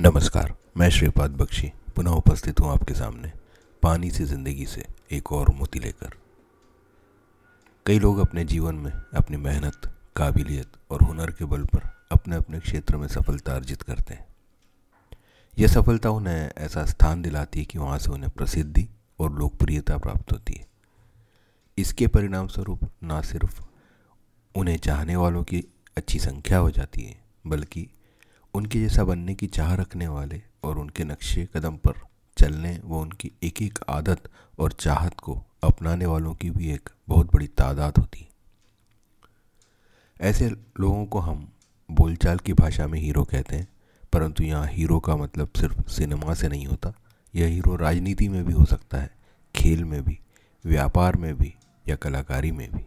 नमस्कार, मैं श्रीपाद बख्शी पुनः उपस्थित हूँ आपके सामने पानी से ज़िंदगी से एक और मोती लेकर। कई लोग अपने जीवन में अपनी मेहनत, काबिलियत और हुनर के बल पर अपने अपने क्षेत्र में सफलता अर्जित करते हैं। यह सफलता उन्हें ऐसा स्थान दिलाती है कि वहाँ से उन्हें प्रसिद्धि और लोकप्रियता प्राप्त होती है। इसके परिणाम स्वरूप ना सिर्फ उन्हें चाहने वालों की अच्छी संख्या हो जाती है, बल्कि उनके जैसा बनने की चाह रखने वाले और उनके नक्शे कदम पर चलने व उनकी एक एक आदत और चाहत को अपनाने वालों की भी एक बहुत बड़ी तादाद होती है। ऐसे लोगों को हम बोलचाल की भाषा में हीरो कहते हैं, परंतु यहाँ हीरो का मतलब सिर्फ सिनेमा से नहीं होता। यह हीरो राजनीति में भी हो सकता है, खेल में भी, व्यापार में भी या कलाकारी में भी।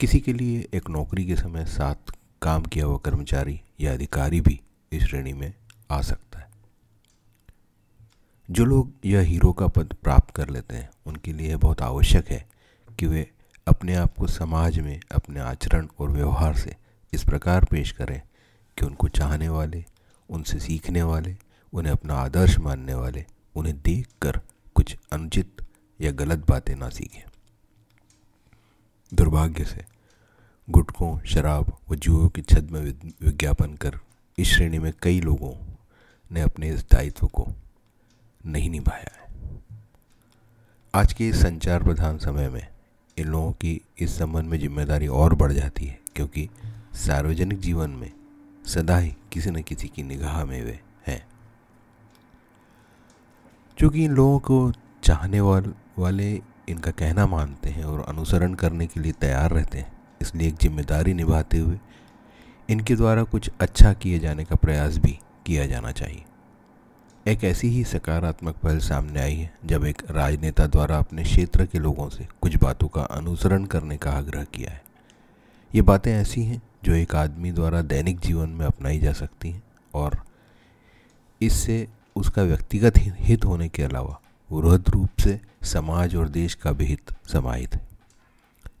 किसी के लिए एक नौकरी के समय साथ काम किया हुआ कर्मचारी या अधिकारी भी इस श्रेणी में आ सकता है। जो लोग यह हीरो का पद प्राप्त कर लेते हैं, उनके लिए बहुत आवश्यक है कि वे अपने आप को समाज में अपने आचरण और व्यवहार से इस प्रकार पेश करें कि उनको चाहने वाले, उनसे सीखने वाले, उन्हें अपना आदर्श मानने वाले उन्हें देखकर कुछ अनुचित या गलत बातें ना सीखें। दुर्भाग्य से गुटखों, शराब व जुए के छद में विज्ञापन कर इस श्रेणी में कई लोगों ने अपने इस दायित्व को नहीं निभाया है। आज के इस संचार प्रधान समय में इन लोगों की इस संबंध में जिम्मेदारी और बढ़ जाती है, क्योंकि सार्वजनिक जीवन में सदा ही किसी न किसी की निगाह में वे हैं। चूँकि इन लोगों को चाहने वाले इनका कहना मानते हैं और अनुसरण करने के लिए तैयार रहते हैं, इसलिए एक जिम्मेदारी निभाते हुए इनके द्वारा कुछ अच्छा किए जाने का प्रयास भी किया जाना चाहिए। एक ऐसी ही सकारात्मक पहल सामने आई है जब एक राजनेता द्वारा अपने क्षेत्र के लोगों से कुछ बातों का अनुसरण करने का आग्रह किया है। ये बातें ऐसी हैं जो एक आदमी द्वारा दैनिक जीवन में अपनाई जा सकती हैं और इससे उसका व्यक्तिगत हित होने के अलावा वृहद रूप से समाज और देश का भी हित समाहित है।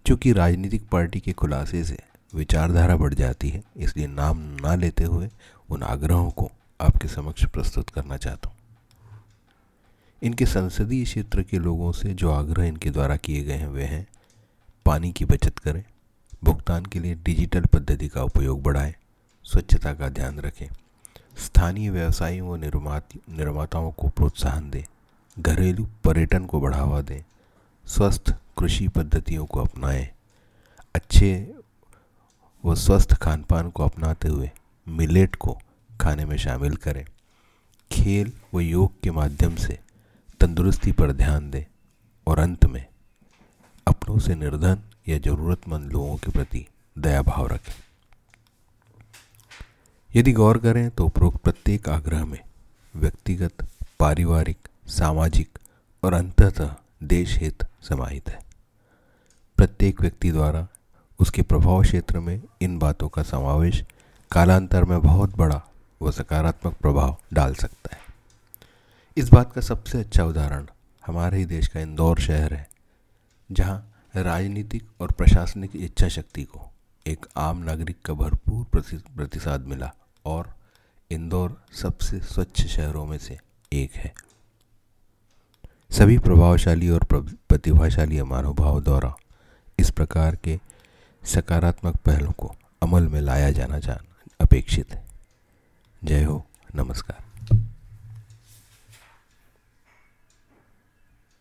चूँकि राजनीतिक पार्टी के खुलासे से विचारधारा बढ़ जाती है, इसलिए नाम ना लेते हुए उन आग्रहों को आपके समक्ष प्रस्तुत करना चाहता हूँ। इनके संसदीय क्षेत्र के लोगों से जो आग्रह इनके द्वारा किए गए हैं वे हैं: पानी की बचत करें, भुगतान के लिए डिजिटल पद्धति का उपयोग बढ़ाएं, स्वच्छता का ध्यान रखें, स्थानीय व्यवसायों व निर्माताओं को प्रोत्साहन दें, घरेलू पर्यटन को बढ़ावा दें, स्वस्थ कृषि पद्धतियों को अपनाएं, अच्छे व स्वस्थ खानपान को अपनाते हुए मिलेट को खाने में शामिल करें, खेल व योग के माध्यम से तंदुरुस्ती पर ध्यान दें और अंत में अपनों से निर्धन या ज़रूरतमंद लोगों के प्रति दया भाव रखें। यदि गौर करें तो उपरोक्त प्रत्येक आग्रह में व्यक्तिगत, पारिवारिक, सामाजिक और अंततः देश हित समाहित है। प्रत्येक व्यक्ति द्वारा उसके प्रभाव क्षेत्र में इन बातों का समावेश कालांतर में बहुत बड़ा व सकारात्मक प्रभाव डाल सकता है। इस बात का सबसे अच्छा उदाहरण हमारे ही देश का इंदौर शहर है, जहाँ राजनीतिक और प्रशासनिक इच्छा शक्ति को एक आम नागरिक का भरपूर प्रतिसाद मिला और इंदौर सबसे स्वच्छ शहरों में से एक है। सभी प्रभावशाली और प्रतिभाशाली महानुभाव द्वारा इस प्रकार के सकारात्मक पहलों को अमल में लाया जाना अपेक्षित है। जय हो, नमस्कार।